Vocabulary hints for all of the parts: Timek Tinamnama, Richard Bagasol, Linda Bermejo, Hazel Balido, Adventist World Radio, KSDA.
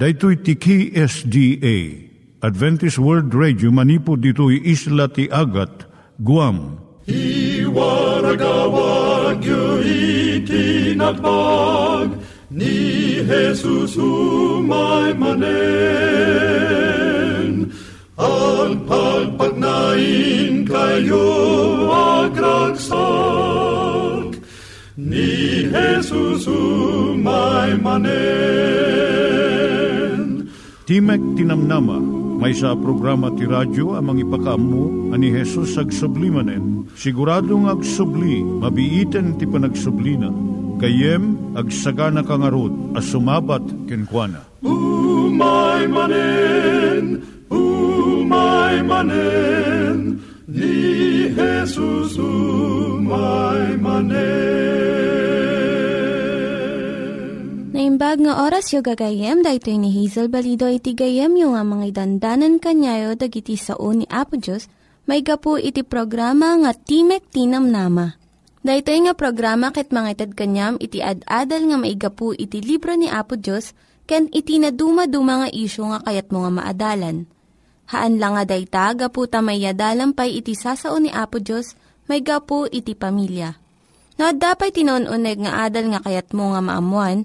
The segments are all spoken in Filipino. Daito'y ti KSDA Adventist World Radio manipod dito'y isla ti Agat, Guam. I waragawag yu itinatpag ni Jesus umay manen. Ang pagpagnain kayo agraksak ni Jesus umay manen. Timek Tinamnama. May sa programa ti radyo amang ipakaammo ani Hesus agsublimanen. Siguradong agsubli, mabiiten ti panagsublina. Kayem agsagana kangarod a sumabat kenkuana. Umay manen, ni Hesus umay manen. Naimbag nga oras yung gagayem, dahito ni Hazel Balido iti gagayem yung nga mga dandanan kanyayo dag iti sao ni Apo Diyos, may gapu iti programa nga Timek Tinamnama. Dahito nga programa kit mga itad kanyam iti ad-adal nga may gapu iti libro ni Apo Diyos, ken iti na dumaduma nga isyo nga kayat mga maadalan. Haan lang nga dayta, gapu tamay yadalampay iti sao ni Apo Diyos, may gapu iti pamilya. No, dapay tinon-uneg nga adal nga kayat mo nga maamuan,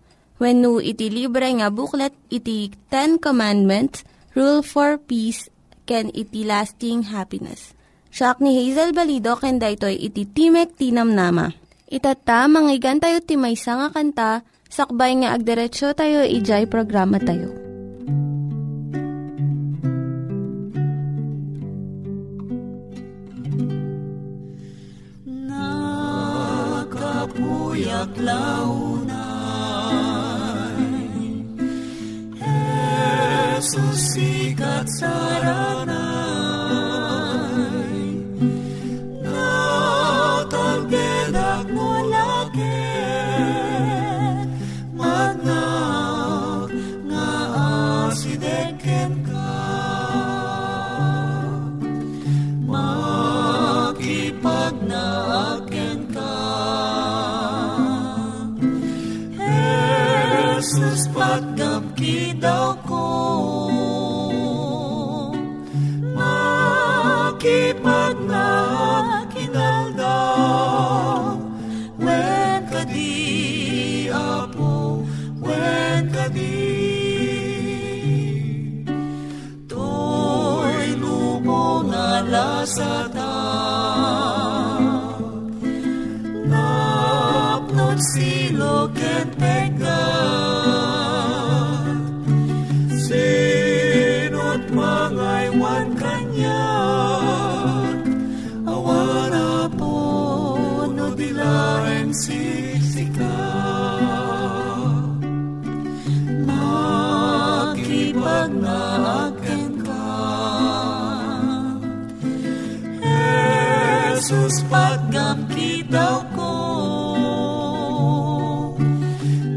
Wenno iti libre nga booklet, iti Ten Commandments, Rule for Peace, ken iti Lasting Happiness. Siak ni Hazel Balido, ken daytoy iti Timek Tinamnama. Itata, manggigan tayo ti maysa nga kanta, sakbay nga agderetsyo tayo, ijay programa tayo. Nakapuyak launa susikat saranay natagdedak mo lagi magnak nga asideken ka makipagnaken ka Jesus pagkapkidaw ko Jesus pagkamkitaw ko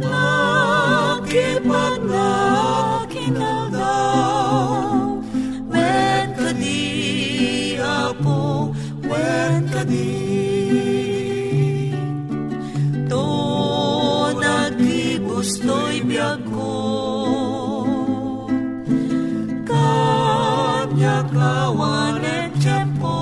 nakipag na kinagaw when ka di apo when ka di to nagibustoy biyag ko kanya kawan e tiyempo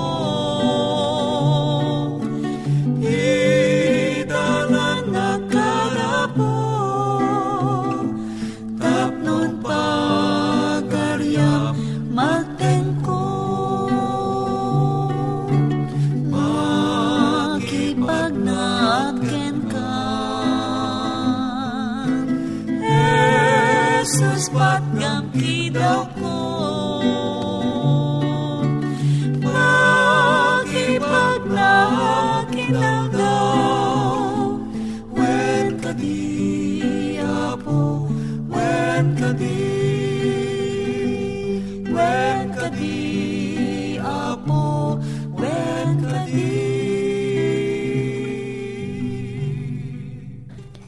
Sus patnam kidaw ko kadi apo wen kadi.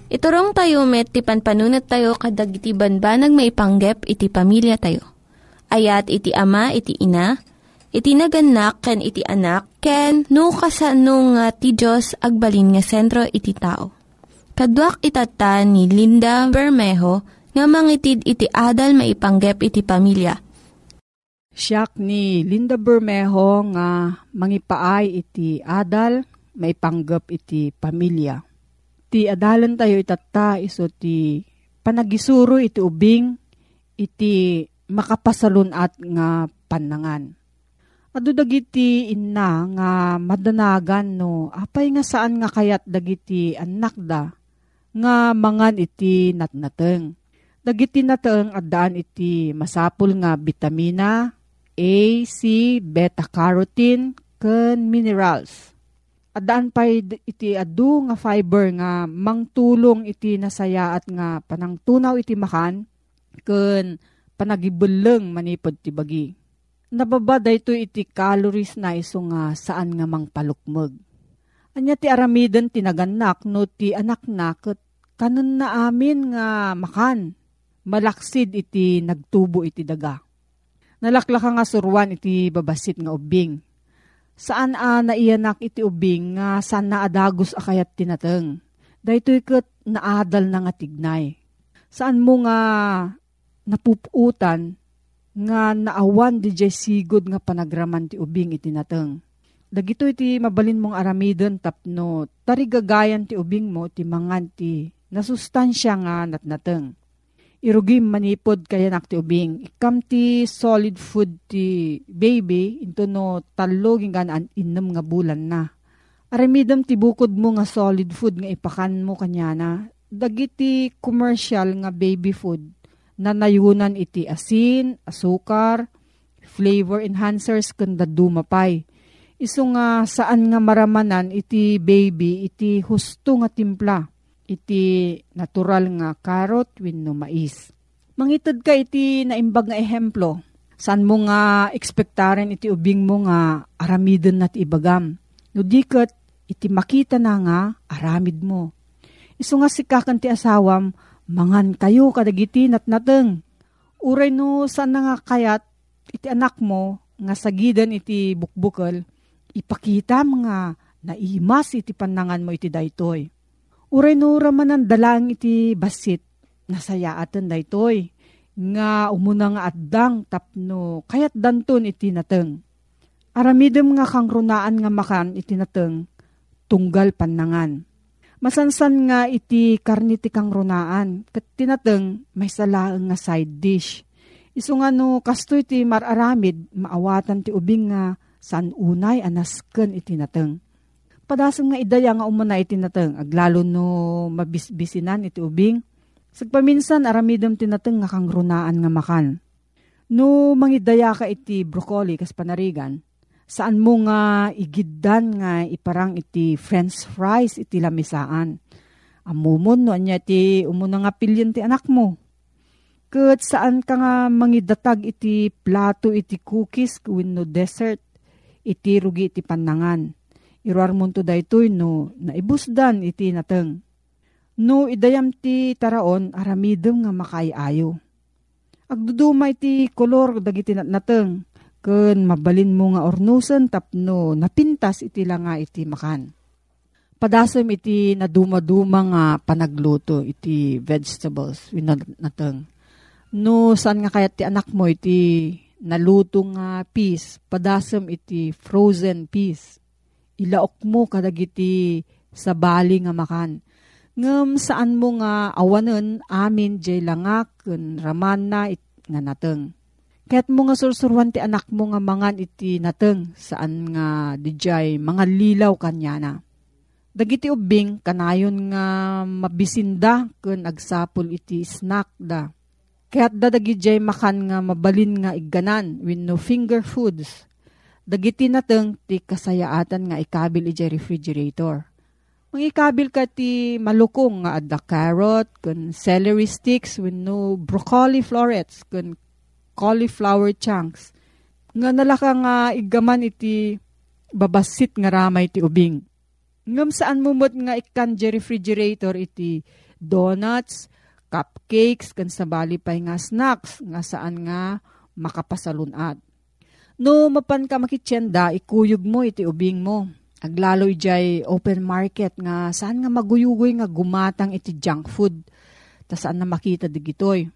Iturong tayo met ti panpanunat tayo kadag iti banbanag maipanggep iti pamilya tayo. Ayat iti ama, iti ina, iti naganak, ken iti anak, ken no kasano nga ti Diyos agbalin nga sentro iti tao. Kaduak itata ni Linda Bermejo nga mangitid iti adal maipanggep iti pamilya. Siak ni Linda Bermejo nga mangipaay iti adal maipanggep iti pamilya. Iti adalan tayo itata iso ti panagisuro iti ubing iti makapasalun at nga panangan. Adu dagiti inna nga madanagan no apay nga saan nga kayat dagiti anak da nga mangan iti natnateng. Dagiti nateng addaan iti masapul nga bitamina, A, C, beta-carotene, ken minerals. Adaan pa iti adu nga fiber nga mangtulong iti nasaya at nga panangtunaw iti makan ken panagibuleng manipod ti bagi. Nababa dayto iti calories na iso nga saan nga mangpalukmeg. Anya ti aramiden tinaganak no ti anak na ket kanon na amin nga makan malaksid iti nagtubo iti daga. Nalaklaka nga suruan iti babasit nga ubing. Saan a naiyanak iti ubing nga saan naadagos akayat tinateng. Daytoy ket naadal na nga tignay. Saan mo nga napuputan nga naawan di jay sigod nga panagraman ti ubing itinateng. Dagito iti mabalin mong aramiden tapno tarigagayan ti ubing mo ti mangan ti nasustansya nga natnateng. Irugim manipod kayanak ti ubing. Ikam ti solid food ti baby into no 3 nga bulan na. Aramidam ti bukod mo nga solid food nga ipakan mo kanyana. Dagiti commercial nga baby food na nayunan iti asin, asukar, flavor enhancers kanda dumapay. Iso nga saan nga maramanan iti baby iti husto nga timpla. Iti natural nga karot wenno mais. Mangited ka iti naimbag nga ehemplo. Saan mo nga ekspektaren iti ubing mo nga aramiden nat ibagam. No diket iti makita na nga aramid mo. Isu nga sikaken ti asawam, mangan kayo kadagiti natnateng. Uray no saan nga kayat iti anak mo nga sagidan iti bukbukel, ipakitam nga naimas iti panangan mo iti daytoy. Uray no raman ang dalang iti basit, nasayaatan da ito'y, nga umuna nga addang tapno, kayat danton iti nateng. Aramidem nga kang runaan nga makan iti nateng, tunggal panangan. Masansan nga iti karniti kang runaan, kat tinateng may salaang nga side dish. Isu nga no, kasto iti mararamid, maawatan ti ubing nga, saan unay anasken iti nateng. Padasang nga idaya nga umuna iti nateng, aglalo no mabisbisinan iti ubing. Sagpaminsan aramidam tinateng nga kang runaan nga makan. No mangidaya ka iti broccoli kas panarigan, saan mo nga igiddan nga iparang iti french fries iti lamisaan. Amumon no anya iti umuna nga pilyan ti anak mo. Ket saan ka nga mangidatag iti plato iti cookies wenno dessert iti rugi iti panangan. Iruar munto daytoy no naibusdan iti nateng. No idayam ti taraon aramidem nga makayayo. Agduduma iti kolor dagiti nateng ken mabalin mo nga ornusen tapno napintas iti langa iti makan. Padasem iti naduma-duma nga panagluto iti vegetables wenno nateng. No saan nga kayat ti anak mo iti naluto nga peas, padasem iti frozen peas. Ilaok mo kadagiti sa bali nga makan. Ngem saan mo nga awanen amin jay langak ken raman na it, nga nateng. Kaya't mo nga sursurwan ti anak mo nga mangan iti nateng saan nga dijay mga lilaw kanyana. Dagiti ubing kanayon nga mabisinda ken agsapol iti snack da. Kaya't dadagijay makan nga mabalin nga igganan wenno finger foods. Dagiti nateng ti kasayaatan nga ikabil iti refrigerator. Mangikabil ka ti malukong nga adda carrot, kun celery sticks wenno broccoli florets, kun cauliflower chunks, nga nalaka nga igaman iti babasit nga ramay iti ubing. Ngam saan mumot nga ikanje refrigerator iti donuts, cupcakes, kan sabali pay nga snacks, nga saan nga makapasalunad. No, mapan ka makitsenda, ikuyog mo iti ubing mo. Aglalo ijay open market nga saan nga maguyugoy nga gumatang iti junk food. Ta saan na makita digitoy.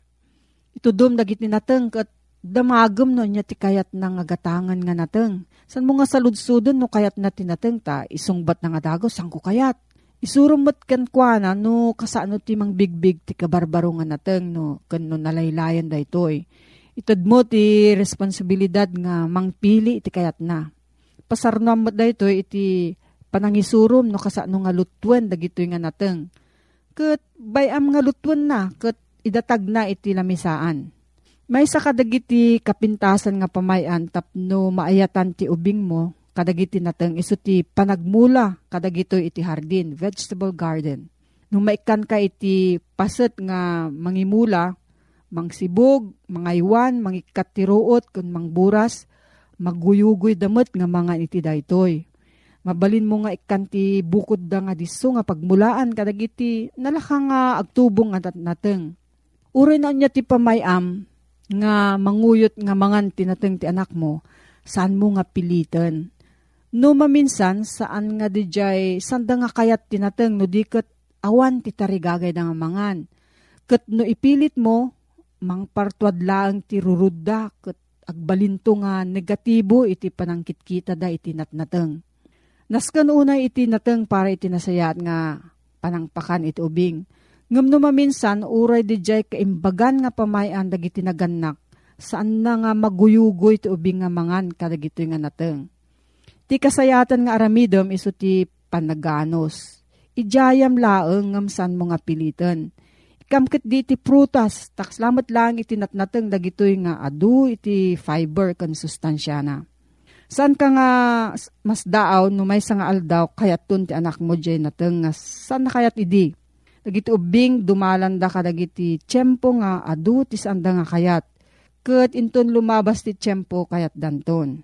Itudum dagiti nateng kat damagam no niya ti kayat na nga gatangan nga nateng. San mo nga saludsudon no kayat na tinateng ta isungbat na nga dago sang ko kayat. Isurumot kan kuana no kasano ti mang bigbig ti kabarbaro nga nateng no kan no nalaylayan da itoy. Itad mo ti responsibilidad nga mangpili iti kayat na. Pasarnam mo da ito iti panangisurum no kasano nga lutwen dagito nga nateng. Kat bayam nga lutwen na kat idatag na iti lamisaan. May sa kadagiti kapintasan nga pamayan tapno maayatan ti ubing mo kadagiti nateng isu ti panagmula kadagito iti hardin, vegetable garden. Nung maikan ka iti paset nga mangimula, mangsibog, mangaywan, mangikat ti ruot, kun mangburas, maguyugoy damet nga mga iti daytoy. Mabalin mo nga ikan ti bukod da nga diso nga pagmulaan kadagiti nalaka nga agtubong nga nateng. Uri na niya ti pamayam nga manguyot nga mangan tinateng ti anak mo, saan mo nga pilitan. No maminsan, saan nga dijay, sanda nga kayat tinateng no dikat awan ti tarigagay da nga mangan. Kat no ipilit mo, mangpartuad laang ti rurudda, kat agbalinto nga negatibo iti panangkitkita da iti natnateng. Naskan una iti nateng para iti nasayat nga panangpakan iti ubing. Ngam no maminsan, uray di jay kaimbagan nga pamayan dagiti naganak, saan na nga maguyugoy iti ubing nga mangan kadagito nga nateng. Ti kasayatan nga aramidom iso ti panaganos. Ijayam laeng ngam saan mo nga pilitan. Kamkit di iti prutas, taksalamat lang iti natnateng dagitoy nga adu iti fiber kan sustansya na. San ka nga mas daaw no may sangaal daw kayat ton ti anak mo jay nateng nga saan na kayat idi. Dagiti ubing dumalanda ka dagiti tiyempo nga adu ti sanda nga kayat. Ket inton lumabas ti tiyempo kayat danton.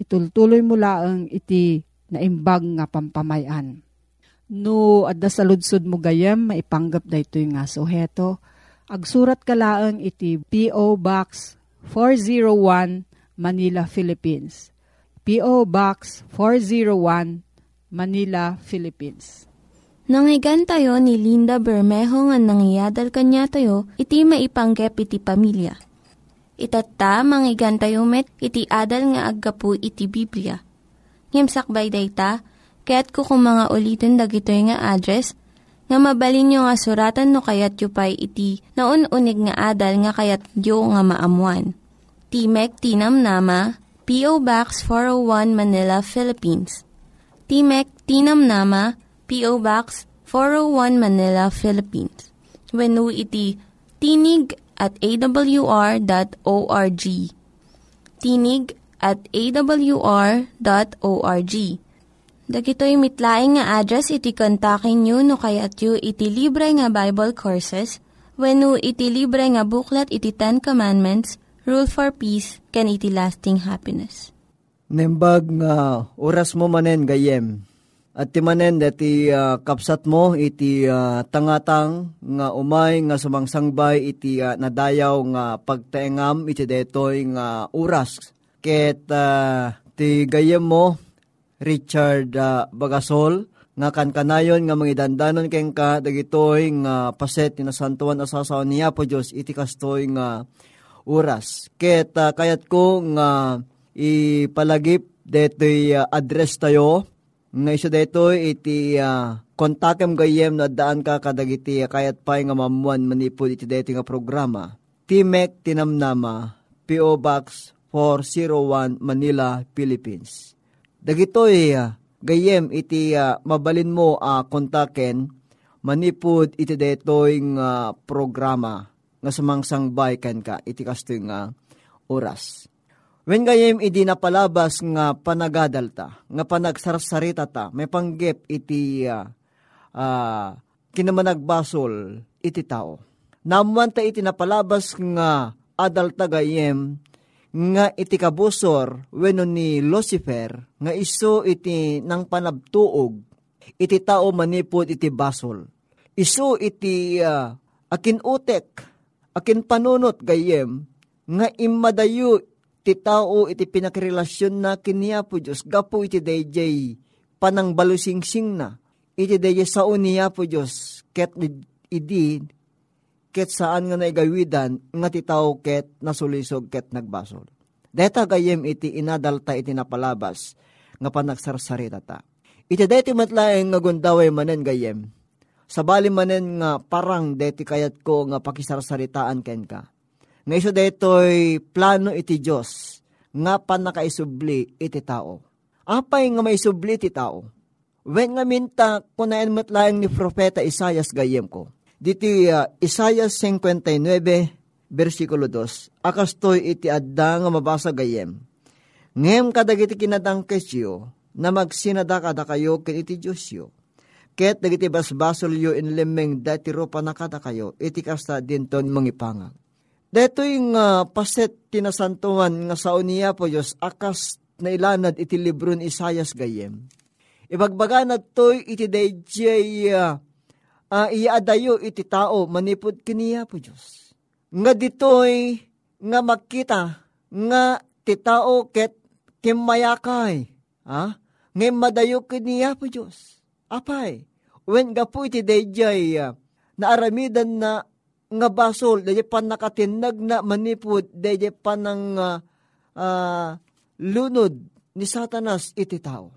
Itultuloy mo laeng iti naimbag nga pampamayan. No, adda sa ludsod mo gayam, maipanggap da ito yung suheto. Agsurat ka laang iti P.O. Box 401 Manila, Philippines. P.O. Box 401 Manila, Philippines. Nangyigan tayo ni Linda Bermejo nga nangyadal kanya tayo, iti maipanggap iti pamilya. Itata, mangyigan tayo met, iti adal nga aggapu iti Biblia. Ngimsakbay dayta, kaya't kukumanga ulitin dagitoy nga address nga mabalin nyo nga suratan no kayat yu pa'y iti na unig nga adal nga kayat yu nga maamuan. Timek Tinamnama, P.O. Box 401 Manila, Philippines. Timek Tinamnama, P.O. Box 401 Manila, Philippines. Wenno iti tinig@awr.org. Tinig@awr.org. Dagitoy mitlaing nga address iti kontakin nyo no kayat yu iti libre nga Bible Courses wenno iti libre nga buklat iti Ten Commandments, Rule for Peace, ken iti Lasting Happiness. Nembag nga oras mo manen gayem. At ti manen dati kapsat mo iti tangatang nga umay nga sumangsangbay iti nadayaw nga pagtaengam iti detoy nga oras. Ket ti gayem mo Richard Bagasol nga kankanayon nga mangidandanon kenka dagitoy nga paset ni nasantuan asasaw niya po Dios iti kastoy nga oras. Ket kayat ko nga ipalagip detoy address tayo nga isa detoy iti kontakem gayem no addaan ka kadagiti kayat pay nga mamuan manipod iti detoy nga programa. Timek Tinamnama, P.O. Box 401 Manila, Philippines. Dagitoy gayem iti mabalin mo kontaken manipod iti detoy nga programa nga sumangsangbay kenka iti kastoy nga oras. Wen gayem idi napalabas nga panagadalta nga panagsarsarita ta may panggep iti kinamanagbasol iti tao. Namuan ta iti napalabas nga adalta gayem nga iti kabusor wenno ni Lucifer nga isu iti nang panabtuog iti tao manipod iti basol. Isu iti akin utek, akin panunot gayem nga imadayo ti tao iti pinakrelasyon na kiniya po Diyos. Gapu iti dayjay panang balusingsing na. Iti dayjay sao niya po Diyos ket idi ket saan nga naigawidan nga ti tao ket nasulisog ket nagbasol. Deta gayem iti inadalta iti napalabas nga panagsarsarita ta. Iti dayjay matlaeng nga gundaway manen gayem. Sabali manen nga parang dayjay kayat ko nga pakisarsaritaan ken ka. Nga iso deto'y plano iti Diyos, nga panakaisubli iti tao. Apay nga maisubli iti tao. When nga minta, kunain matlaing ni Propeta Isayas gayem ko. Diti Isayas 59, versikulo 2, akastoy iti adda nga mabasa gayem. Ngem kadagiti kinadang kesyo, na magsinadakada kayo ken iti Diyosyo. Ket dagiti basbasol yo inlemmeng datiro panakada kayo, iti kasta dinton mangipangag. Deto'y nga paset tinasantuan nga sao niya po Diyos akas na ilanad iti libro ni Isayas gayem. Ibagbaganad to'y iti dayjay iadayo iti tao manipod kiniya po Diyos. Nga dito'y nga makita nga ti tao ket kimayakay. Nga madayo kiniya po Diyos. Apay, when ga po iti dayjay naaramidan na nga basol, dahil pa nakatinag na manipod, dahil pa ng lunod ni Satanas iti tao.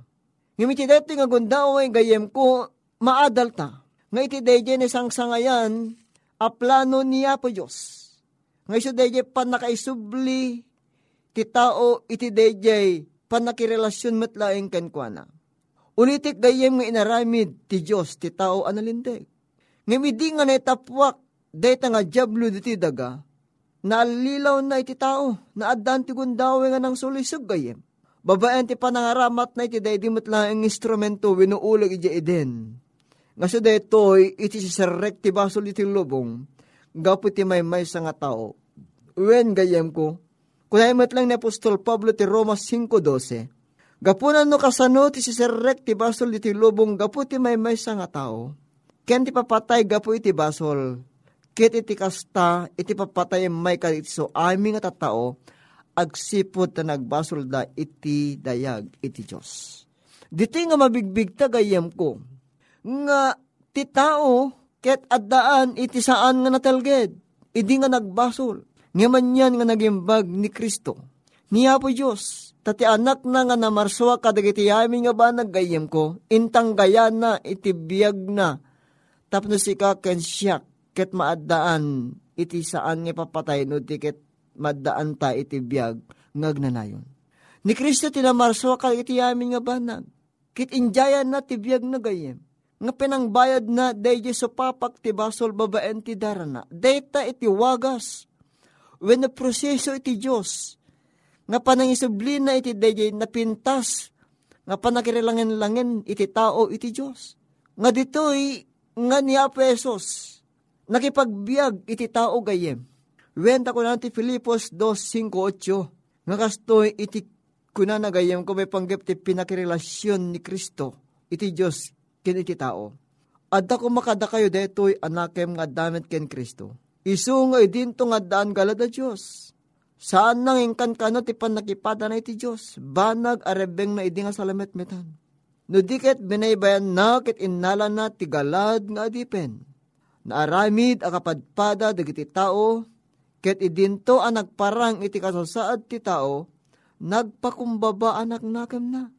Ngimiti dati nga gundaway gayem ko, maadal ta. Nga iti dahil ni sangsangayan, a plano niya po Diyos. Ngayon so dahil pa nakaisubli, ti tao iti dahil pa nakirelasyon matlaing kankwana. Ulitik gayem nga inaramid ti Diyos, ti tao analindig. Ngimiti nga naitapwak, deta nga jablo diti daga, naalilaw na iti tao, naaddan ti gundawe nga nang sulisog gayem. Babaen ti panangaramat na iti day dimot lang ang instrumento winuulag iti eden. Nga so detoy, iti sisirek ti basol iti lubong, gapu ti maymay sa nga tao. Wen gayem ko, kunaymat lang ni Apostol Pablo ti Roma 5:12, gapunan no kasano ti sisirek ti basol iti lubong, gapu ti maymay sa nga tao, ken ti papatay gapu iti basol, ket iti kasta, iti papatay may kalitso, aming nga tatao, agsipod na nagbasol da iti dayag, iti Diyos. Diti nga mabigbig tagayem ko, nga ti tao, ket addaan iti saan nga natalged, idi nga nagbasol. Ngaman yan nga nagimbag ni Kristo. Niya po Diyos, tati anak na nga namarswa kadagiti aming nga ba nagayem ko, intang gaya na, iti biyag na, tapno si kakensyak, ket maaddaan iti saan nga papatay no tiket maaddaan ta iti biyag ngagnanayon. Ni Kristo tinamarso ka iti amin nga banag. Ket injaya na ti biyag na gayem. Nga pinangbayad na dayjay sopapak ti basol babaen ti darana. Dayta iti wagas. Wenno proseso iti Dios. Nga panangisubli na iti dayjay napintas. Nga panakirelangen-langen iti tao iti Dios. Nga ditoy nga ni Apesos. Nakipagbiag iti tao gayem. Wenta ko na ti Filipos 2:5-8. Nakastoy iti kunana gayem ko may panggap ti pinakirelasyon ni Kristo. Iti Diyos ken iti tao. Adda ko makada kayo detoy anakem nga damit ken Kristo. Isu nga idinto nga daan galada Diyos. Saan nang ingkan kano ti panakipada na iti Diyos. Banag arebeng na idi nga salamet metan. No diket binaybayan na ket innala na ti galad nga adipen. Naaramid akapadpada dagiti tao, ket idinto ang nagparang iti kasasaad ti tao, nagpakumbaba anak nakem na,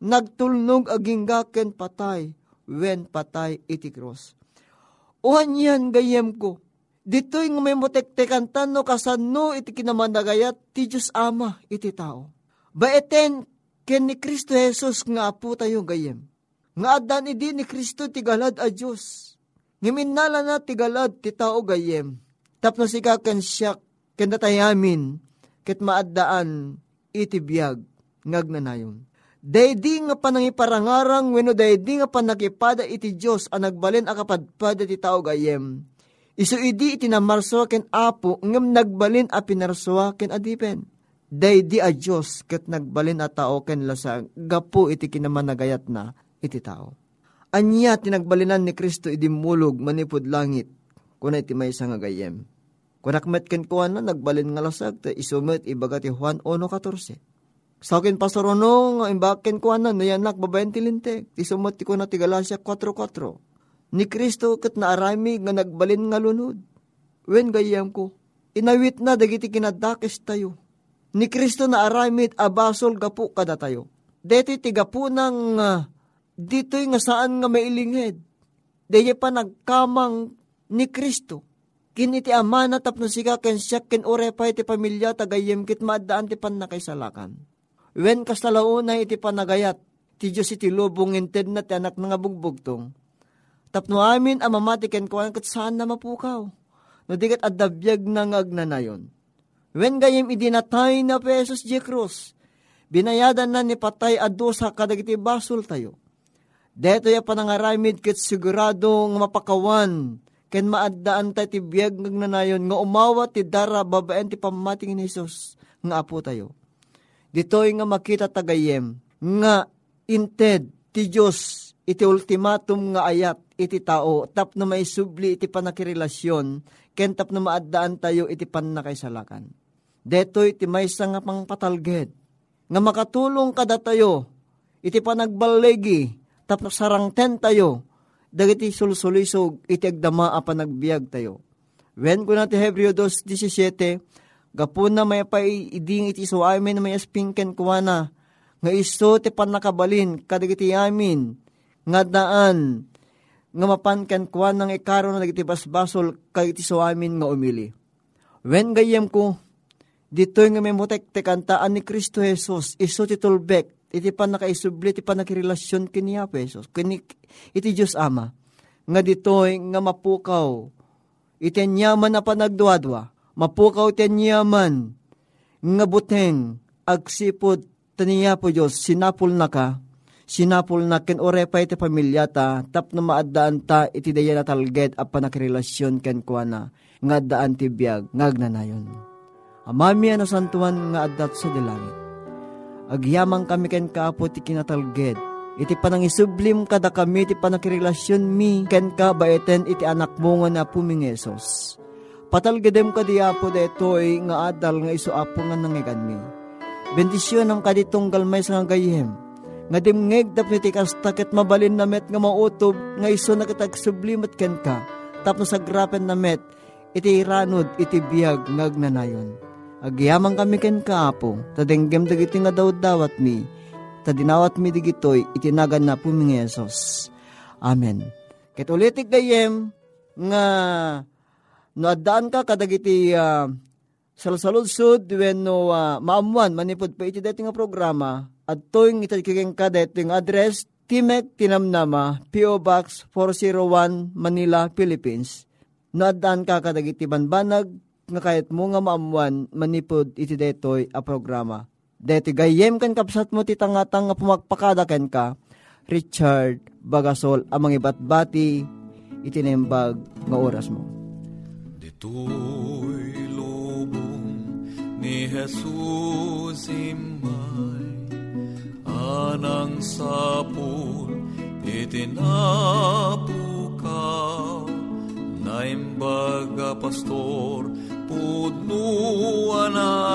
nagtulnog agingga ken patay, wen patay iti cross. Uhan yan gayem ko, dito'y nga may motektekan tano kasano iti kinamanagayat ti Diyos Ama iti tao. Baeten ken ni Kristo Jesus nga apo tayo gayem, nga addan idi ni Kristo ti galad a Diyos. Ngiminala na tigalad ti tao gayem, tapno si kakensyak, kendatayamin, ket maaddaan iti biyag, ngagnanayon. Daydi nga panangiparangarang, wenno daydi nga panakipada iti Diyos, ang nagbalen akapadpada ti tao gayem. Isu idi itinamarsoa ken apo, ngem nagbalen a pinarswa ken adipen. Day di a Diyos ket nagbalin a tao ken lasag, gapu iti kinamanagayat na iti tao. Anya tinagbalinan ni Kristo idimulog manipod langit, kuna iti maysa nga gayem. Kunakmet ken kuan na nagbalin nga lasag, ta isumet ibagat ti Juan 1:14. Sao ken pasarono nga imbaken kuan na nayanak babayen ti linteg, isumet ti kuna ti Galacia 4:4. Ni Kristo ket naarami nga nagbalin nga lunod. Wen gayem ko, inawit na dagiti kinadakes tayo. Ni Kristo naarami abasol gapu kada tayo. Deti ti gapu nang dito'y nga saan nga mailinghed. Deye pa nagkamang ni Kristo. Kiniti amana tapno sika ken siak ken orepay ti pamilya tagayem kit maadaan ti pannakaisalakan. Wen kaslalaunay iti panagayat, ti Diyos iti lubong inted na ti anak nga bugbugtong. Tapno amin amamati ken kuan ket saan na mapukaw. No diket addabyag nang agnanayon. Wen gayem idinatay na pesos di krus, binayadan na ni patay adosa kadagiti basol tayo. Deto ya panangaramid ket sigurado nga mapakawan ken maadaan tayo ti biyag nagnanayon nga umawat ti dara babaen ti pamating ni Jesus nga apo tayo. Ditoy nga makita tagayem nga inted ti Dios iti ultimatum nga ayat iti tao tapno maisubli iti panakirelasyon ken tapno maadaan tayo iti pannakaisalakan. Detoy iti maysa nga pangpatalged nga makatulong kada tayo iti panagbalegi tapno sarangten tayo, dagiti sulsulisog iti agdama a panagbiag tayo. Wen ko na ti Hebreo 2:17, gapun na may paiding iti so amin may aspingken kuwana, nga iso ti panakabalin kadagiti amin, nga daan, nga mapanken kuwana ng ikaro na dagiti basbasol kadagiti so amin nga umili. Wen gayem ko, dito'y nga may mutek-tekantaan ni Kristo Jesus, iso ti tulbek, iti panakaisubli, iti panakirelasyon kini Apo Hesus, iti Diyos Ama, nga ditoy nga mapukaw, iti nyaman na panagduadwa, mapukaw iti nyaman, nga buteng, agsipod, taniya po Diyos, sinapul na, ken orepa iti pamilya ta, tapno maadaan ta, iti daya na talget, a panakirelasyon ken kuana, nga daan ti biyag, ngagnanayon. Amami ano santuan nga addat sa dilangit. Agyamang kami ken kaapo ti kinatalged. Iti panangisublim kada kami, iti panakirelasyon mi ken ka baeten iti anak mo nga napuming Hesus. Patalgedem kadi apo detoy nga adal nga isu apo nga nangigan mi. Bendisyon ang kaditong galmay sa nga gayem. Nga dimngeg tapno ti kasta ket mabalin na met nga mautob nga isu nakitagsublim at ken ka. Tapno sagrapen na met iti ranod iti biyag ngagnanayon. Agyamang kami ken kaapo, tadenggem dagiti nga dawat-dawat mi, tadinawat mi digitoy, itinagan na po mi nga Hesus. Amen. Ket ulitik gayem, nga noaddaan ka kadagiti salsaludsud, when no maamuan, manipod pa iti dati nga programa, at toing itatkiking ka dati nga address, Timek Tinamnama, P.O. Box 401, Manila, Philippines. Noaddaan ka kadagiti banbanag, nga kahit mo nga maamuan, manipod iti detoy a programa. Deti gayem kan kapsat mo ti tangatang nga pumagpakada ken ka, Richard Bagasol, amang ibatbati, itinembag nga oras mo. Detoy lobong ni Jesus imay, anang sapul itinapukaw, naimbaga pastor, pudnuan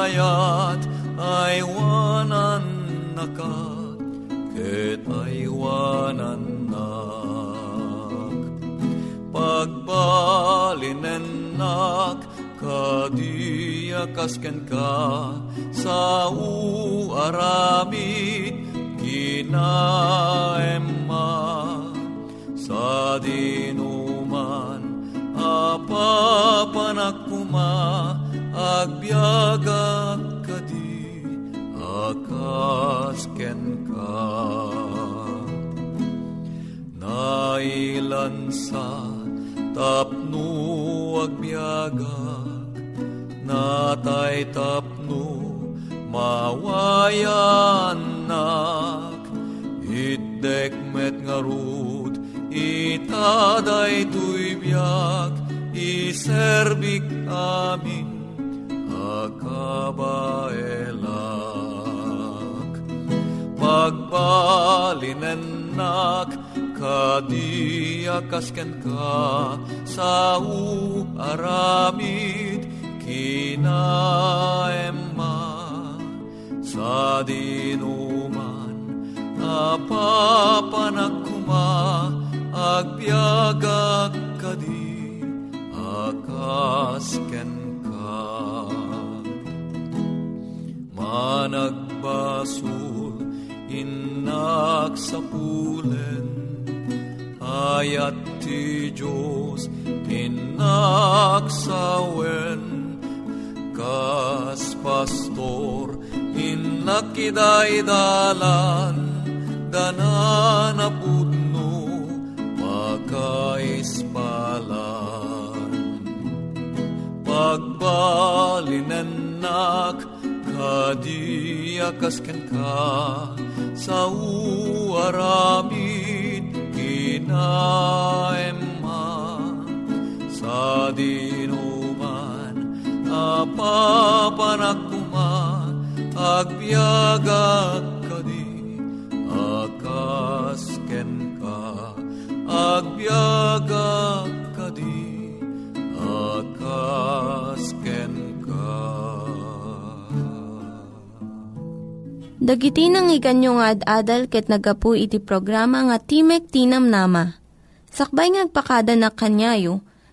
ayat aywanan nakat ket aywanan nak pagbalinen nak kadiakasken ka sa uarami ginaemma sa dinuman apapanak agbiaga kadi akasken ka nailansa tapno agbiaga natay tapno mawayanak itdek met ngarud itaday tuibyak iserbik amin akabaela. Magbalinenak kadiakasken ka sau aramid kinaemma sadinuman apapanakuma agbiagak kadi akasken ka managbasul innak sapulen ayat ti Diyos pinaksawen kas pastor innakidaidalan dananapudno pakaispalan pagbalinennak kadiakasken ka sa uaramid kinaemma sa dinuman apapanakuma agbiagak kadi akasken ka agbiagak kadi akasken ka. Dagiti nangyiganyo nga ad-adal ket nagapu iti programa nga Timek Tinamnama. Sakbay ngagpakada na kanyayo,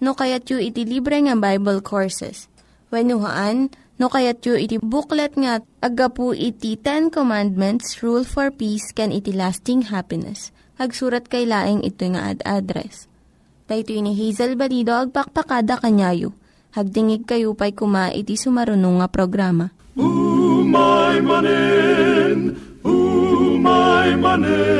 no kayatyo iti libre nga Bible Courses. Wennohaan no kayatyo iti booklet nga agapu iti 10 Commandments, Rule for Peace, can iti lasting happiness. Hagsurat kay laing itoy nga address. Daytoy ni Hazel Balido agpakpakada kanyayo. Hagdingig kayo pay kuma iti sumarunong nga programa. Umay manen, umay manen.